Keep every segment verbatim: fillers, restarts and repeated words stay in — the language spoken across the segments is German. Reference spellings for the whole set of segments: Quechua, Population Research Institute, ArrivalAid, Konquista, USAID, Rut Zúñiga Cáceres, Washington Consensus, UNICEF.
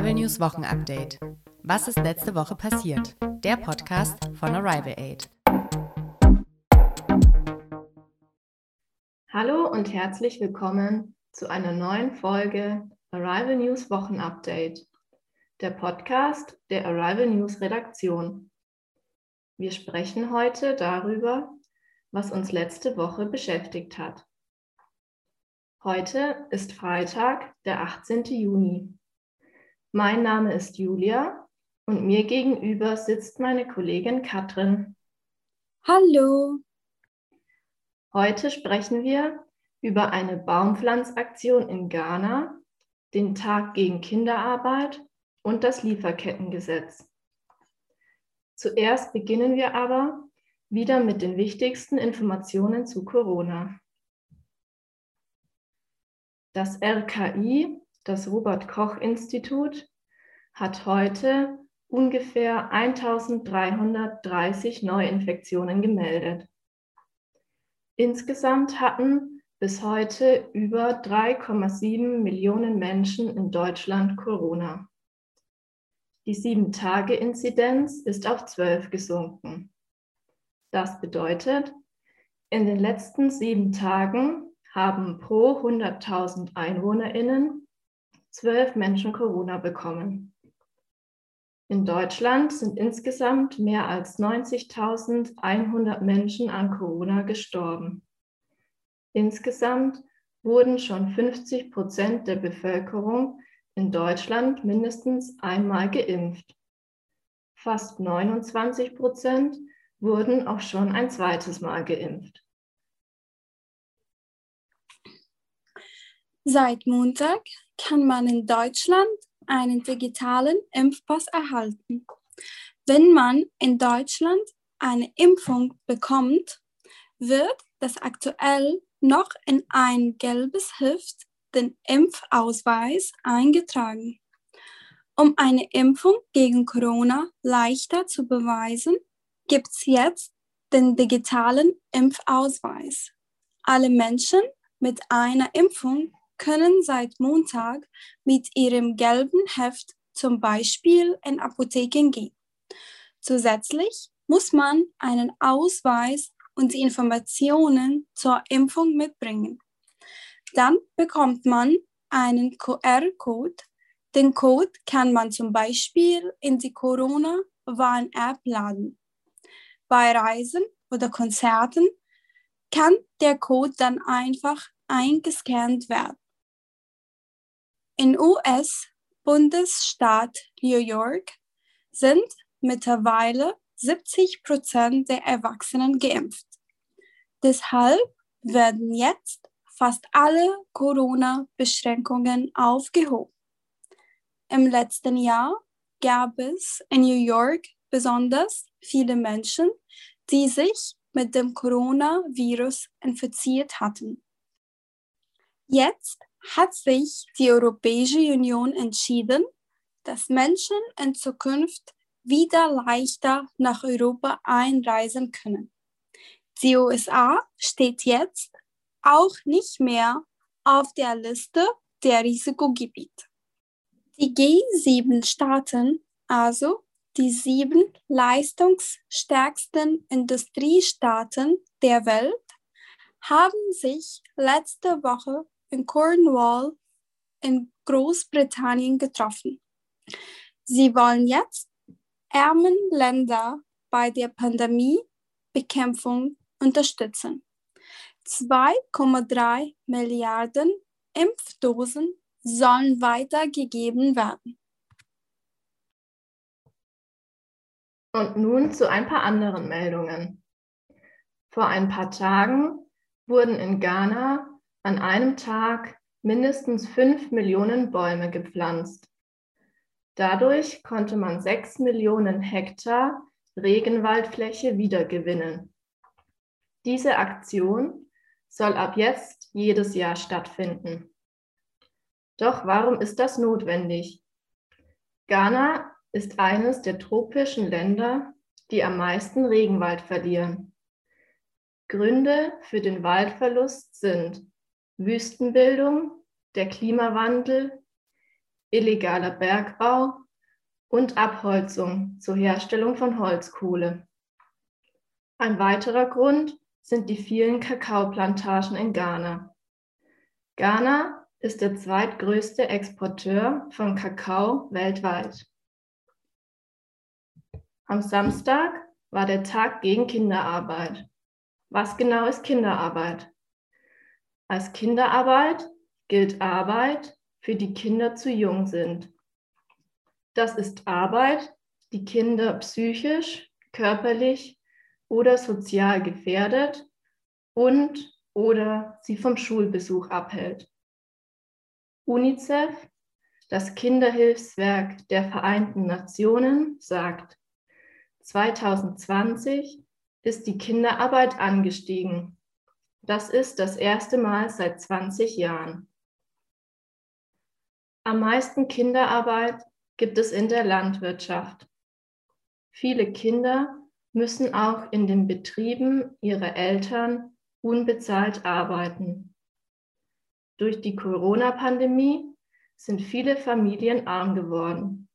Arrival News Wochenupdate. Was ist letzte Woche passiert? Der Podcast von ArrivalAid. Hallo und herzlich willkommen zu einer neuen Folge Arrival News Wochenupdate, der Podcast der Arrival News Redaktion. Wir sprechen heute darüber, was uns letzte Woche beschäftigt hat. Heute ist Freitag, der achtzehnten Juni. Mein Name ist Julia und mir gegenüber sitzt meine Kollegin Katrin. Hallo! Heute sprechen wir über eine Baumpflanzaktion in Ghana, den Tag gegen Kinderarbeit und das Lieferkettengesetz. Zuerst beginnen wir aber wieder mit den wichtigsten Informationen zu Corona. Das R K I, das Robert-Koch-Institut, hat heute ungefähr eintausenddreihundertdreißig Neuinfektionen gemeldet. Insgesamt hatten bis heute über drei Komma sieben Millionen Menschen in Deutschland Corona. Die sieben Tage Inzidenz ist auf zwölf gesunken. Das bedeutet, in den letzten sieben Tagen haben pro hunderttausend EinwohnerInnen zwölf Menschen Corona bekommen. In Deutschland sind insgesamt mehr als neunzigtausendeinhundert Menschen an Corona gestorben. Insgesamt wurden schon fünfzig Prozent der Bevölkerung in Deutschland mindestens einmal geimpft. Fast neunundzwanzig Prozent wurden auch schon ein zweites Mal geimpft. Seit Montag kann man in Deutschland einen digitalen Impfpass erhalten. Wenn man in Deutschland eine Impfung bekommt, wird das aktuell noch in ein gelbes Heft, den Impfausweis, eingetragen. Um eine Impfung gegen Corona leichter zu beweisen, gibt es jetzt den digitalen Impfausweis. Alle Menschen mit einer Impfung können seit Montag mit ihrem gelben Heft zum Beispiel in Apotheken gehen. Zusätzlich muss man einen Ausweis und die Informationen zur Impfung mitbringen. Dann bekommt man einen Q R-Code. Den Code kann man zum Beispiel in die Corona-Warn-App laden. Bei Reisen oder Konzerten kann der Code dann einfach eingescannt werden. In U S-Bundesstaat New York sind mittlerweile siebzig Prozent der Erwachsenen geimpft. Deshalb werden jetzt fast alle Corona-Beschränkungen aufgehoben. Im letzten Jahr gab es in New York besonders viele Menschen, die sich mit dem Coronavirus infiziert hatten. Jetzt hat sich die Europäische Union entschieden, dass Menschen in Zukunft wieder leichter nach Europa einreisen können. Die U S A steht jetzt auch nicht mehr auf der Liste der Risikogebiete. Die G sieben Staaten, also die sieben leistungsstärksten Industriestaaten der Welt, haben sich letzte Woche in Cornwall in Großbritannien getroffen. Sie wollen jetzt ärmen Länder bei der Pandemiebekämpfung unterstützen. zwei Komma drei Milliarden Impfdosen sollen weitergegeben werden. Und nun zu ein paar anderen Meldungen. Vor ein paar Tagen wurden in Ghana an einem Tag mindestens fünf Millionen Bäume gepflanzt. Dadurch konnte man sechs Millionen Hektar Regenwaldfläche wiedergewinnen. Diese Aktion soll ab jetzt jedes Jahr stattfinden. Doch warum ist das notwendig? Ghana ist eines der tropischen Länder, die am meisten Regenwald verlieren. Gründe für den Waldverlust sind Wüstenbildung, der Klimawandel, illegaler Bergbau und Abholzung zur Herstellung von Holzkohle. Ein weiterer Grund sind die vielen Kakaoplantagen in Ghana. Ghana ist der zweitgrößte Exporteur von Kakao weltweit. Am Samstag war der Tag gegen Kinderarbeit. Was genau ist Kinderarbeit? Als Kinderarbeit gilt Arbeit, für die Kinder zu jung sind. Das ist Arbeit, die Kinder psychisch, körperlich oder sozial gefährdet und oder sie vom Schulbesuch abhält. UNICEF, das Kinderhilfswerk der Vereinten Nationen, sagt, zwanzig zwanzig ist die Kinderarbeit angestiegen. Das ist das erste Mal seit zwanzig Jahren. Am meisten Kinderarbeit gibt es in der Landwirtschaft. Viele Kinder müssen auch in den Betrieben ihrer Eltern unbezahlt arbeiten. Durch die Corona-Pandemie sind viele Familien arm geworden.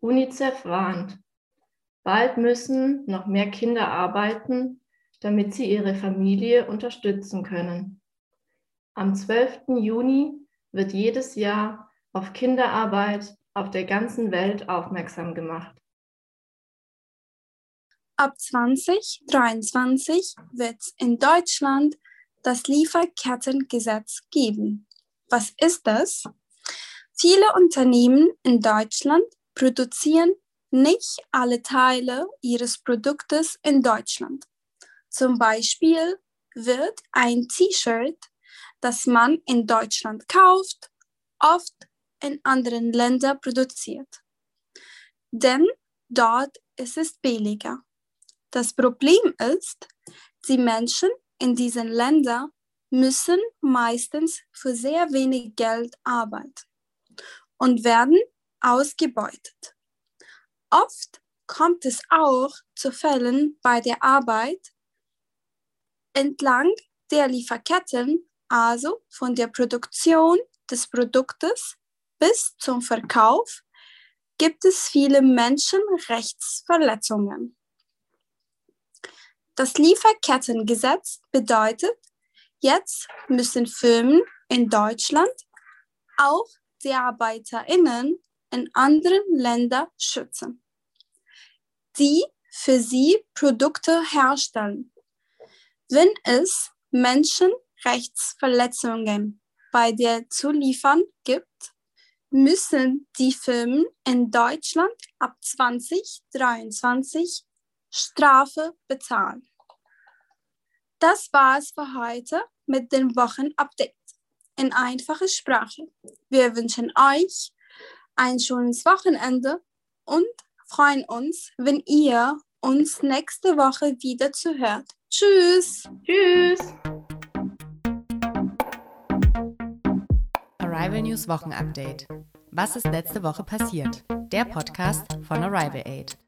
UNICEF warnt, bald müssen noch mehr Kinder arbeiten, damit sie ihre Familie unterstützen können. Am zwölften Juni wird jedes Jahr auf Kinderarbeit auf der ganzen Welt aufmerksam gemacht. Ab zwanzig dreiundzwanzig wird es in Deutschland das Lieferkettengesetz geben. Was ist das? Viele Unternehmen in Deutschland produzieren nicht alle Teile ihres Produktes in Deutschland. Zum Beispiel wird ein T-Shirt, das man in Deutschland kauft, oft in anderen Ländern produziert. Denn dort ist es billiger. Das Problem ist, die Menschen in diesen Ländern müssen meistens für sehr wenig Geld arbeiten und werden ausgebeutet. Oft kommt es auch zu Fällen bei der Arbeit entlang der Lieferketten, also von der Produktion des Produktes bis zum Verkauf, gibt es viele Menschenrechtsverletzungen. Das Lieferkettengesetz bedeutet, jetzt müssen Firmen in Deutschland auch die ArbeiterInnen in anderen Ländern schützen, die für sie Produkte herstellen, wenn es Menschenrechtsverletzungen bei der Zulieferung gibt, müssen die Firmen in Deutschland ab zwanzig dreiundzwanzig Strafe bezahlen. Das war es für heute mit dem Wochenupdate in einfacher Sprache. Wir wünschen euch ein schönes Wochenende und freuen uns, wenn ihr uns nächste Woche wieder zuhört. Tschüss! Tschüss! Arrival News Wochenupdate. Was ist letzte Woche passiert? Der Podcast von ArrivalAid.